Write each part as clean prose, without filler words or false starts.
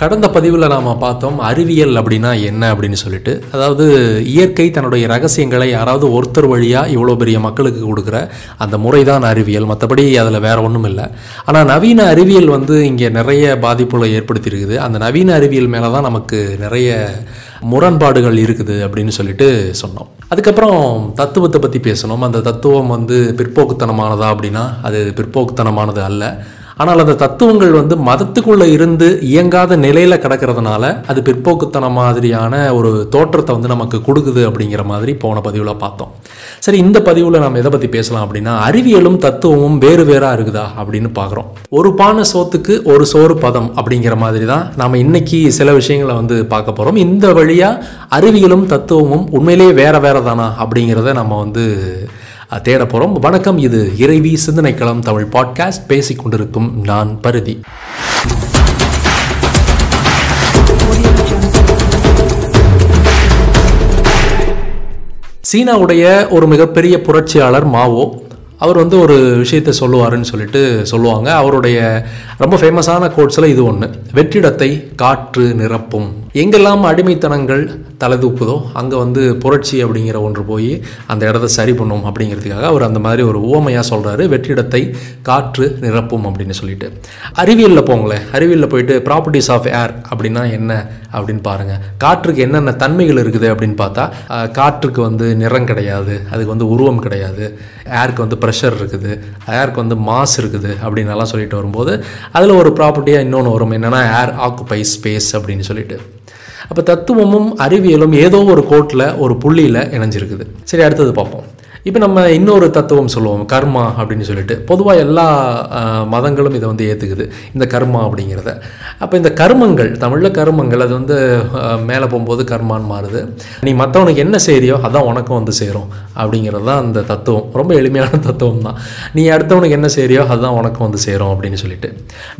கடந்த பதிவில் நாம் பார்த்தோம் அறிவியல் அப்படின்னா என்ன அப்படின்னு சொல்லிட்டு, அதாவது இயற்கை தன்னுடைய ரகசியங்களை யாராவது ஒருத்தர் வழியாக இவ்வளோ பெரிய மக்களுக்கு கொடுக்குற அந்த முறை தான் அறிவியல், மற்றபடி அதில் வேறு ஒன்றும் இல்லை. ஆனால் நவீன அறிவியல் வந்து இங்கே நிறைய பாதிப்புகளை ஏற்படுத்தியிருக்குது. அந்த நவீன அறிவியல் மேலே தான் நமக்கு நிறைய முரண்பாடுகள் இருக்குது அப்படின்னு சொல்லிட்டு சொன்னோம். அதுக்கப்புறம் தத்துவத்தை பற்றி பேசணும். அந்த தத்துவம் வந்து பிற்போக்குத்தனமானதா அப்படின்னா அது பிற்போக்குத்தனமானது அல்ல. ஆனால் அந்த தத்துவங்கள் வந்து மதத்துக்குள்ளே இருந்து இயங்காத நிலையில் கிடக்கிறதுனால அது பிற்போக்குத்தன மாதிரியான ஒரு தோற்றத்தை வந்து நமக்கு கொடுக்குது அப்படிங்கிற மாதிரி போன பதிவில் பார்த்தோம். சரி, இந்த பதிவில் நம்ம எதை பற்றி பேசலாம் அப்படின்னா, அறிவியலும் தத்துவமும் வேறு வேறாக இருக்குதா அப்படின்னு பார்க்குறோம். ஒரு பானை சோத்துக்கு ஒரு சோறு பதம் அப்படிங்கிற மாதிரி தான் நாம் இன்றைக்கி சில விஷயங்களை வந்து பார்க்க போகிறோம். இந்த வழியாக அறிவியலும் தத்துவமும் உண்மையிலேயே வேறு வேறு தானா அப்படிங்கிறத நம்ம வந்து தேட போகிறோம். வணக்கம், இது இறைவி சிந்தனைக்களம் தமிழ் பாட்காஸ்ட். பேசிக்கொண்டிருக்கும் நான் பருதி. சீனாவுடைய ஒரு மிகப்பெரிய புரட்சியாளர் மாவோ, அவர் வந்து ஒரு விஷயத்தை சொல்லுவாருன்னு சொல்லுவாங்க. அவருடைய ரொம்ப ஃபேமஸான கோட்ஸில் இது ஒன்று: வெற்றிடத்தை காற்று நிரப்பும். எங்கெல்லாம் அடிமைத்தனங்கள் தலைதூக்குதோ அங்கே வந்து புரட்சி அப்படிங்கிற ஒன்று போய் அந்த இடத்த சரி பண்ணும் அப்படிங்கிறதுக்காக அவர் அந்த மாதிரி ஒரு உவமையாக சொல்கிறாரு, வெற்றிடத்தை காற்று நிரப்பும் அப்படின்னு சொல்லிட்டு. அறிவியலில் போங்களேன், அறிவியலில் போயிட்டு ப்ராப்பர்ட்டிஸ் ஆஃப் ஏர் அப்படின்னா என்ன அப்படின்னு பாருங்கள். காற்றுக்கு என்னென்ன தன்மைகள் இருக்குது அப்படின்னு பார்த்தா, காற்றுக்கு வந்து நிறம் கிடையாது, அதுக்கு வந்து உருவம் கிடையாது, ஏருக்கு வந்து ப்ரெஷர் இருக்குது, ஏருக்கு வந்து மாஸ் இருக்குது அப்படின்னலாம் சொல்லிட்டு வரும்போது அதில் ஒரு ப்ராப்பர்ட்டியாக இன்னொன்று வரும், என்னென்னா ஏர் ஆக்குப்பை ஸ்பேஸ் அப்படின்னு சொல்லிட்டு. அப்போ தத்துவமும் அறிவியலும் ஏதோ ஒரு கோட்டில் ஒரு புள்ளியில் இணைஞ்சிருக்குது. சரி, அடுத்தது பார்ப்போம். இப்போ நம்ம இன்னொரு தத்துவம் சொல்லுவோம், கர்மா அப்படின்னு சொல்லிட்டு. பொதுவாக எல்லா மதங்களும் இதை வந்து ஏற்றுக்குது, இந்த கர்மா அப்படிங்கிறத. அப்போ இந்த கர்மங்கள், தமிழில் கர்மங்கள், அது வந்து மேலே போகும்போது கர்மான்னு மாறுது. நீ மற்றவனுக்கு என்ன செய்கிறியோ அதான் உனக்கும் வந்து சேரும் அப்படிங்கிறது தான் அந்த தத்துவம். ரொம்ப எளிமையான தத்துவம் தான். நீ அடுத்தவனுக்கு என்ன செய்கிறியோ அதுதான் உனக்கும் வந்து சேரும் அப்படின்னு சொல்லிட்டு.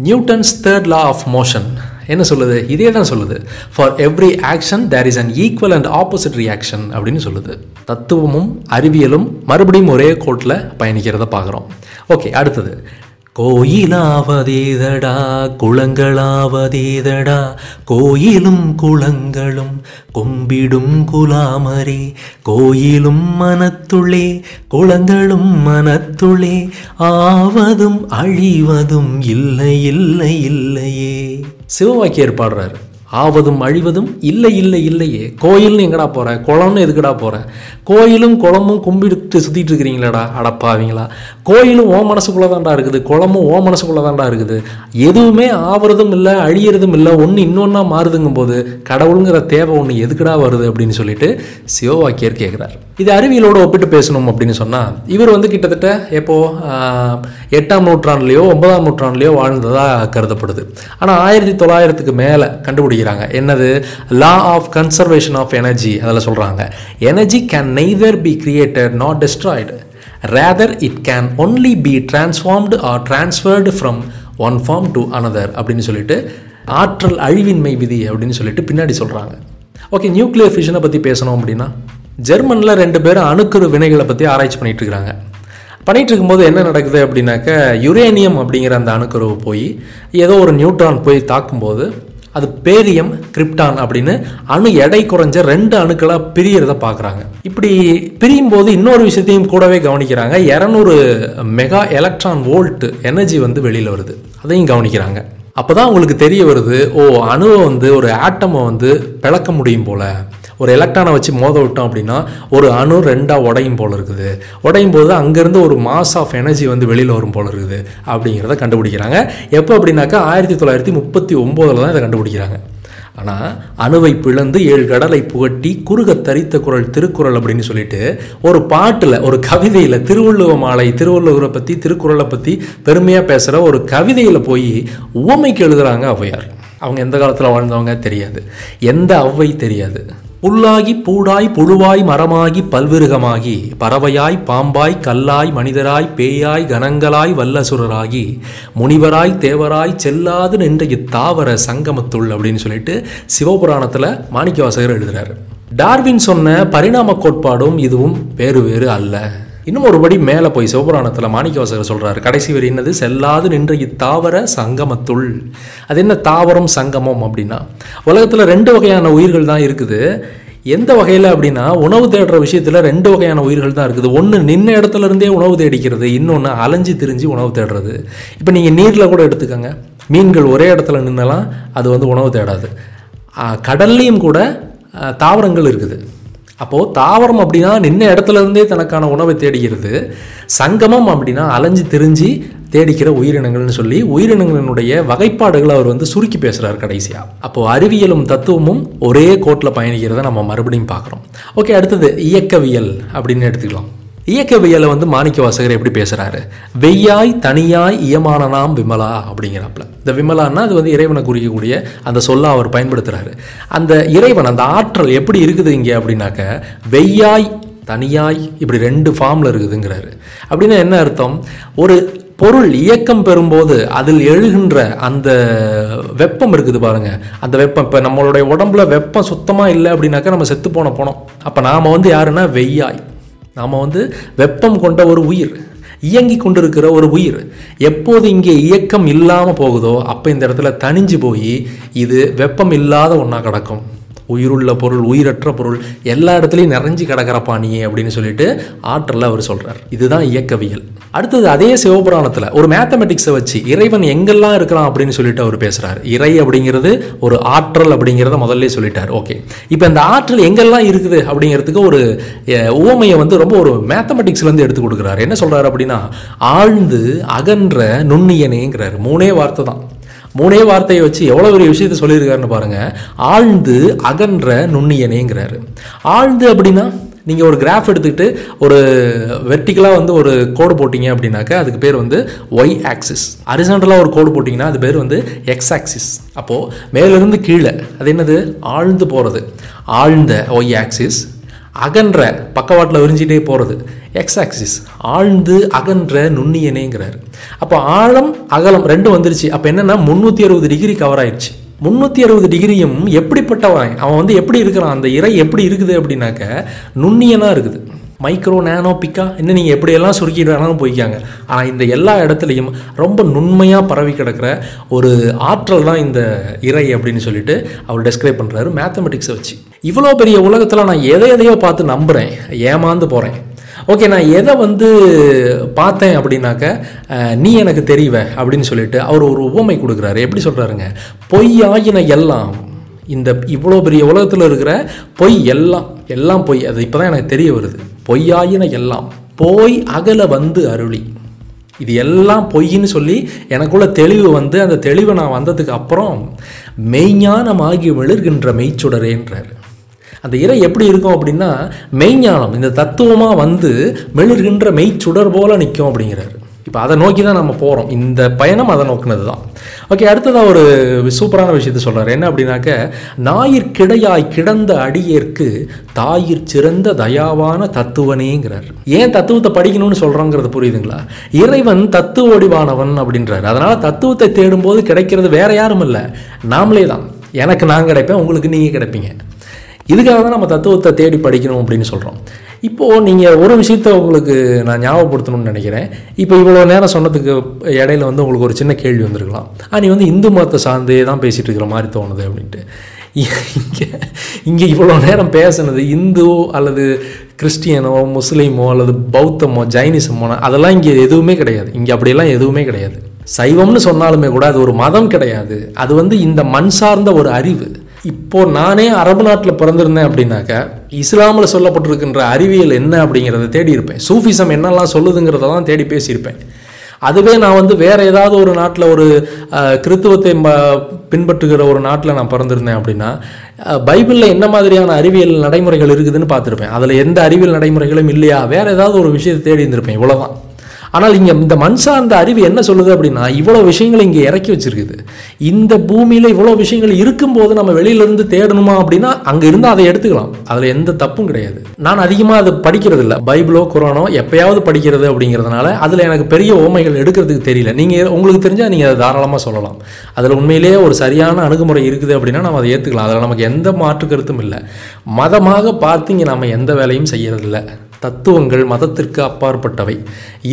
Newton's third law of motion என்ன சொல்லுது? இதே தான் சொல்லுது. For every action there is an equal and opposite reaction அப்படின்னு சொல்லுது. தத்துவமும் அறிவியலும் மறுபடியும் ஒரே கோட்டில் பயணிக்கிறத பார்க்குறோம். ஓகே, அடுத்தது கோயிலாவதேதடா குளங்களாவதேதடா கோயிலும் குளங்களும் கொம்பிடும் குலாமரே கோயிலும் மனத்துளே குளங்களும் மனத்துளே ஆவதும் அழிவதும் இல்லை இல்லை இல்லையே. சிவவாக்கியர் பாடுறாரு, ஆவதும் அழிவதும் இல்லை இல்லை இல்லையே, கோயில்னு எங்கடா போகிற, குளம்னு எதுக்கடா போகிற, கோயிலும் குளமும் கும்பிட்டு சுற்றிட்டு இருக்கிறீங்களாடா அடப்பாவீங்களா, கோயிலும் ஓ மனசுக்குள்ளே தாண்டா இருக்குது, குளமும் ஓ மனசுக்குள்ளே தாண்டா இருக்குது, எதுவுமே ஆவறதும் இல்லை அழியறதும் இல்லை, ஒன்று இன்னொன்னா மாறுதுங்கும் போது கடவுளுங்கிற தேவை ஒன்று எதுக்கடா வருது அப்படின்னு சொல்லிட்டு சிவவாக்கியர் கேட்குறார். இது அறிவியலோடு ஒப்பிட்டு பேசணும் அப்படின்னு சொன்னால், இவர் வந்து கிட்டத்தட்ட எப்போது 8ஆம் நூற்றாண்டுலேயோ 9ஆம் நூற்றாண்டுலேயோ வாழ்ந்ததாக கருதப்படுது. ஆனால் 1900க்கு மேலே கண்டுபிடிக்க என்னது law of conservation of energy அதல சொல்றாங்க. Energy can neither be created nor destroyed. Rather it can only be transformed or transferred from one form to another அப்படின்னு சொல்லிட்டு ஆற்றல் அழிவின்மை விதி அப்படின்னு சொல்லிட்டு பின்னாடி சொல்றாங்க. ஓகே, நியூக்ளியர் ஃபிஷனை பத்தி பேசணும் அப்படின்னா, ஜெர்மன்ல 2 பேரும் அணுக்கரு வினைகளை பத்தி ஆராய்ச்சி பண்ணிட்டு இருக்காங்க. பண்ணிகிட்டு இருக்கும்போது என்ன நடக்குது அப்படின்னாக்க, யுரேனியம் அப்படிங்கிற அந்த அணுக்கருவை போய் ஏதோ ஒரு நியூட்ரான் போய் தாக்கும்போது அது பேரியம் கிரிப்டான் அப்படின்னு அணு எடை குறைஞ்ச 2 அணுக்களாக பிரியறத பார்க்குறாங்க. இப்படி பிரியும் போது இன்னொரு விஷயத்தையும் கூடவே கவனிக்கிறாங்க, 200 மெகா எலக்ட்ரான் வோல்ட் எனர்ஜி வந்து வெளியில் வருது, அதையும் கவனிக்கிறாங்க. அப்போ தான் அவங்களுக்கு தெரிய வருது, ஓ, அணுவை வந்து ஒரு ஆட்டமை வந்து பிளக்க முடியும் போல, ஒரு எலக்ட்ரானை வச்சு மோத விட்டோம் அப்படின்னா ஒரு அணு 2ஆக உடையும் போல் இருக்குது, உடையும் போது அங்கேருந்து ஒரு மாஸ் ஆஃப் எனர்ஜி வந்து வெளியில் வரும் போல் இருக்குது அப்படிங்கிறத கண்டுபிடிக்கிறாங்க. எப்போ அப்படின்னாக்கா 1939 தான் இதை கண்டுபிடிக்கிறாங்க. ஆனால் அணுவை பிளந்து 7 கடலை புகட்டி குறுக தரித்த குரல் திருக்குறள் அப்படின்னு சொல்லிட்டு ஒரு பாட்டில், ஒரு கவிதையில், திருவள்ளுவ மாலை, திருவள்ளுவரை பற்றி திருக்குறளை பற்றி பெருமையாக பேசுகிற ஒரு கவிதையில் போய் உவமைக்கு எழுதுகிறாங்க ஔவையார். அவங்க எந்த காலத்தில் வாழ்ந்தவங்க தெரியாது, எந்த ஔவை தெரியாது. புல்லாகி பூடாய் புழுவாய் மரமாகி பல்விருகமாகி பறவையாய் பாம்பாய் கல்லாய் மனிதராய் பேயாய் கணங்களாய் வல்லசுரராகி முனிவராய் தேவராய் செல்லாது நின்ற இத்தாவர சங்கமத்துள் அப்படின்னு சொல்லிட்டு சிவபுராணத்தில் மாணிக்கவாசகர் எழுதுகிறார். டார்வின் சொன்ன பரிணாம கோட்பாடும் இதுவும் வேறு வேறு அல்ல, இன்னும் ஒருபடி மேலே போய் சிவபுராணத்தில் மாணிக்கவாசகர் சொல்கிறார், கடைசி வரி என்னது, செல்லாது நின்ற இத்தாவர சங்கமத்துள். அது என்ன தாவரம் சங்கமம் அப்படின்னா, உலகத்தில் ரெண்டு வகையான உயிர்கள் தான் இருக்குது. எந்த வகையில் அப்படின்னா, உணவு தேடுற விஷயத்தில் ரெண்டு வகையான உயிர்கள் தான் இருக்குது. ஒன்று நின்ன இடத்துல இருந்தே உணவு தேடிக்கிறது, இன்னொன்று அலைஞ்சி திரிஞ்சு உணவு தேடுறது. இப்போ நீங்கள் நீரில் கூட எடுத்துக்கோங்க, மீன்கள் ஒரே இடத்துல நின்னலாம், அது வந்து உணவு தேடாது. கடல்லையும் கூட தாவரங்கள் இருக்குது. அப்போது தாவரம் அப்படின்னா நின்ன இடத்துல இருந்தே தனக்கான உணவை தேடிக்கிறது, சங்கமம் அப்படின்னா அலைஞ்சி திரிஞ்சு தேடிக்கிற உயிரினங்கள்னு சொல்லி உயிரினங்களினுடைய வகைப்பாடுகளை அவர் வந்து சுருக்கி பேசுகிறார் கடைசியாக. அப்போது அறிவியலும் தத்துவமும் ஒரே கோட்டில் பயணிக்கிறத நம்ம மறுபடியும் பார்க்குறோம். ஓகே, அடுத்தது இயக்கவியல் அப்படின்னு எடுத்துக்கலாம். இயக்கவியலை வந்து மாணிக்கவாசகர் எப்படி பேசுகிறாரு, வெய்யாய் தனியாய் இயமான நாம் விமலா அப்படிங்கிறப்பல. இந்த விமலான்னா அது வந்து இறைவனை குறிக்கக்கூடிய அந்த சொல்ல அவர் பயன்படுத்துகிறாரு. அந்த இறைவன் அந்த ஆற்றல் எப்படி இருக்குது இங்கே அப்படின்னாக்க, வெய்யாய் தனியாய் இப்படி ரெண்டு ஃபார்மில் இருக்குதுங்கிறாரு. அப்படின்னா என்ன அர்த்தம், ஒரு பொருள் இயக்கம் பெறும்போது அதில் எழுகின்ற அந்த வெப்பம் இருக்குது பாருங்கள், அந்த வெப்பம். இப்போ நம்மளுடைய உடம்புல வெப்பம் சுத்தமாக இல்லை அப்படின்னாக்கா நம்ம செத்து போனோம். அப்போ நாம் வந்து யாருன்னா வெய்யாய், நாம் வந்து வெப்பம் கொண்ட ஒரு உயிர், இயங்கி கொண்டிருக்கிற ஒரு உயிர். எப்போது இங்கே இயக்கம் இல்லாமல் போகுதோ அப்போ இந்த இடத்துல தனிஞ்சு போய் இது வெப்பம் இல்லாத ஒன்றா கிடக்கும். உயிருள்ள பொருள், உயிரற்ற பொருள் எல்லா இடத்துலையும் நிறைஞ்சி கிடக்கிறப்பா நீ அப்படின்னு சொல்லிட்டு ஆற்றலில் அவர் சொல்கிறார். இதுதான் இயக்கவியல். அடுத்தது அதே சிவபுராணத்தில் ஒரு மேத்தமெட்டிக்ஸை வச்சு இறைவன் எங்கெல்லாம் இருக்கிறான் அப்படின்னு சொல்லிட்டு அவர் பேசுகிறார். இறை அப்படிங்கிறது ஒரு ஆற்றல் அப்படிங்கிறத முதல்ல சொல்லிட்டார். ஓகே, இப்போ இந்த ஆற்றல் எங்கெல்லாம் இருக்குது அப்படிங்கிறதுக்கு ஒரு உவமையை வந்து ரொம்ப ஒரு மேத்தமெட்டிக்ஸ்லேருந்து எடுத்து கொடுக்குறாரு. என்ன சொல்கிறார் அப்படின்னா, ஆழ்ந்து அகன்ற நுண்ணியனேங்கிறார். மூணே வார்த்தையை வச்சு எவ்வளோ பெரிய விஷயத்தை சொல்லியிருக்காருன்னு பாருங்கள். ஆழ்ந்து அகன்ற நுண்ணியனேங்கிறாரு. ஆழ்ந்து அப்படின்னா நீங்கள் ஒரு கிராஃப் எடுத்துக்கிட்டு ஒரு வெர்டிக்கலாக வந்து ஒரு கோடு போட்டிங்க அப்படின்னாக்கா அதுக்கு பேர் வந்து ஒய் ஆக்சிஸ். ஹரிசாண்டலாக ஒரு கோடு போட்டிங்கன்னா அது பேர் வந்து எக்ஸ் ஆக்சிஸ். அப்போது மேலிருந்து கீழே அது என்னது, ஆழ்ந்து போகிறது ஆழ்ந்த ஒய் ஆக்சிஸ், அகன்ற பக்கவாட்டில் விரிஞ்சிட்டே போகிறது எக்ஸ் ஆக்சிஸ். ஆழ்ந்து அகன்ற நுண்ணியனேங்கிறாரு. அப்போ ஆழம் அகலம் ரெண்டும் வந்துருச்சு. அப்போ என்னென்னா 360 டிகிரி கவர் ஆயிடுச்சு. 360 டிகிரியும் எப்படிப்பட்டவன், அவன் வந்து எப்படி இருக்கிறான், அந்த இறை எப்படி இருக்குது அப்படின்னாக்க நுண்ணியனாக இருக்குது. மைக்ரோ, நேனோ, பிக்கா இன்னும் நீங்கள் எப்படியெல்லாம் சுருக்கிட்டாலும் போய்க்காங்க. ஆனால் இந்த எல்லா இடத்துலையும் ரொம்ப நுண்மையாக பரவி கிடக்கிற ஒரு ஆற்றல் தான் இந்த இறை அப்படின்னு சொல்லிட்டு அவர் டெஸ்கிரைப் பண்ணுறாரு மேத்தமெட்டிக்ஸை வச்சு. இவ்வளோ பெரிய உலகத்தில் நான் எதையோ பார்த்து நம்புகிறேன், ஏமாந்து போகிறேன். ஓகே, நான் எதை வந்து பார்த்தேன் அப்படின்னாக்க நீ எனக்கு தெரிவ அப்படின்னு சொல்லிட்டு அவர் ஒரு உவமை கொடுக்குறாரு. எப்படி சொல்கிறாருங்க, பொய்யாயின எல்லாம், இந்த இவ்வளோ பெரிய உலகத்தில் இருக்கிற பொய் எல்லாம் பொய், அது இப்போ தான் எனக்கு தெரிய வருது. பொய்யாயின எல்லாம் போய் அகல வந்து அருளி, இது எல்லாம் பொய்ன்னு சொல்லி எனக்குள்ள தெளிவு வந்து அந்த தெளிவை நான் வந்ததுக்கு அப்புறம் மெய்ஞானமாகி விழுகின்ற மெய்ச்சுடரேன்றார். அந்த இறை எப்படி இருக்கும் அப்படின்னா மெய்ஞானம், இந்த தத்துவமாக வந்து மெளிர்கின்ற மெய்ச்சுடர் போல நிற்கும் அப்படிங்கிறாரு. இப்போ அதை நோக்கி தான் நம்ம போகிறோம், இந்த பயணம் அதை நோக்கினது தான். ஓகே, அடுத்ததாக ஒரு சூப்பரான விஷயத்தை சொல்கிறார். என்ன அப்படின்னாக்க, ஞாயிற்கிடையாய் கிடந்த அடியேற்கு தாயிற் சிறந்த தயாவான தத்துவனேங்கிறார். ஏன் தத்துவத்தை படிக்கணும்னு சொல்கிறோங்கிறது புரியுதுங்களா? இறைவன் தத்துவ வடிவானவன் அப்படின்றார். அதனால் தத்துவத்தை தேடும்போது கிடைக்கிறது வேற யாரும் இல்லை, நாமளே தான். எனக்கு நான் கிடைப்பேன், உங்களுக்கு நீங்கள் கிடைப்பீங்க. இதுக்காக தான் நம்ம தத்துவத்தை தேடி படிக்கணும் அப்படின்னு சொல்கிறோம். இப்போது நீங்கள் ஒரு விஷயத்தை உங்களுக்கு நான் ஞாபகப்படுத்தணும்னு நினைக்கிறேன். இப்போ இவ்வளோ நேரம் சொன்னதுக்கு இடையில வந்து உங்களுக்கு ஒரு சின்ன கேள்வி வந்திருக்கலாம், நீ வந்து இந்து மதத்தை சார்ந்தே தான் பேசிகிட்டு இருக்கிற மாதிரி தோணுது அப்படின்ட்டு. இங்கே இவ்வளோ நேரம் பேசுனது இந்து அல்லது கிறிஸ்டியனோ முஸ்லீமோ அல்லது பௌத்தமோ ஜைனிசமோ அதெல்லாம் இங்கே எதுவுமே கிடையாது. இங்கே அப்படியெல்லாம் எதுவுமே கிடையாது. சைவம்னு சொன்னாலுமே கூட அது ஒரு மதம் கிடையாது, அது வந்து இந்த மண் சார்ந்த ஒரு அறிவு. இப்போது நானே அரபு நாட்டில் பிறந்திருந்தேன் அப்படின்னாக்கா இஸ்லாமில் சொல்லப்பட்டிருக்கின்ற அறிவியல் என்ன அப்படிங்கிறத தேடி இருப்பேன், சூஃபிசம் என்னெல்லாம் சொல்லுதுங்கிறதான் தேடி பேசியிருப்பேன். அதுவே நான் வந்து வேறு ஏதாவது ஒரு நாட்டில் ஒரு கிறித்துவத்தை பின்பற்றுகிற ஒரு நாட்டில் நான் பிறந்திருந்தேன் அப்படின்னா பைபிளில் என்ன மாதிரியான அறிவியல் நடைமுறைகள் இருக்குதுன்னு பார்த்துருப்பேன். அதில் எந்த அறிவியல் நடைமுறைகளும் இல்லையா, வேறு ஏதாவது ஒரு விஷயத்தை தேடி இருந்திருப்பேன், இவ்வளோதான். ஆனால் இங்கே இந்த மண்சார்ந்த அறிவு என்ன சொல்லுது அப்படின்னா இவ்வளோ விஷயங்கள் இங்கே இறக்கி வச்சிருக்குது. இந்த பூமியில் இவ்வளோ விஷயங்கள் இருக்கும்போது நம்ம வெளியிலேருந்து தேடணுமா அப்படின்னா அங்கே இருந்தால் அதை எடுத்துக்கலாம், அதில் எந்த தப்பும் கிடையாது. நான் அதிகமாக அதை படிக்கிறது இல்லை, பைபிளோ குரானோ எப்போயாவது படிக்கிறது அப்படிங்கிறதுனால அதில் எனக்கு பெரிய உவமைகள் எடுக்கிறதுக்கு தெரியல. நீங்கள் உங்களுக்கு தெரிஞ்சால் நீங்கள் அதை தாராளமாக சொல்லலாம். அதில் உண்மையிலேயே ஒரு சரியான அணுகுமுறை இருக்குது அப்படின்னா நம்ம அதை ஏற்றுக்கலாம், அதில் நமக்கு எந்த மாற்று கருத்தும் இல்லை. மதமாக பார்த்து இங்கே நம்ம எந்த வேலையும் செய்யறதில்லை. தத்துவங்கள் மதத்திற்கு அப்பாற்பட்டவை.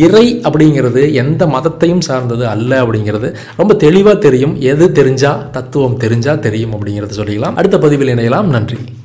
இறை அப்படிங்கிறது எந்த மதத்தையும் சார்ந்தது அல்ல அப்படிங்கிறது ரொம்ப தெளிவாக தெரியும். எது தெரிஞ்சால் தத்துவம் தெரிஞ்சால் தெரியும் அப்படிங்கிறது சொல்லிக்கலாம். அடுத்த பதிவில் இணையலாம். நன்றி.